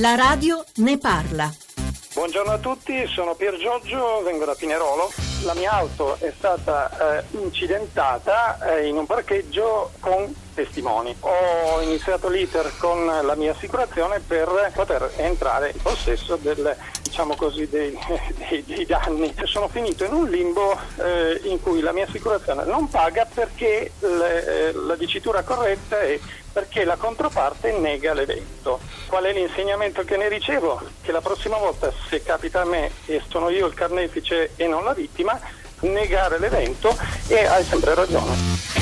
La radio ne parla. Buongiorno a tutti, sono Pier Giorgio, vengo da Pinerolo. La mia auto è stata incidentata in un parcheggio con testimoni. Ho iniziato l'iter con la mia assicurazione per poter entrare in possesso del, diciamo così, dei danni. Sono finito in un limbo in cui la mia assicurazione non paga perché la dicitura corretta è perché la controparte nega l'evento. Qual è l'insegnamento che ne ricevo? Che la prossima volta, se capita a me e sono io il carnefice e non la vittima, negare l'evento e hai sempre ragione.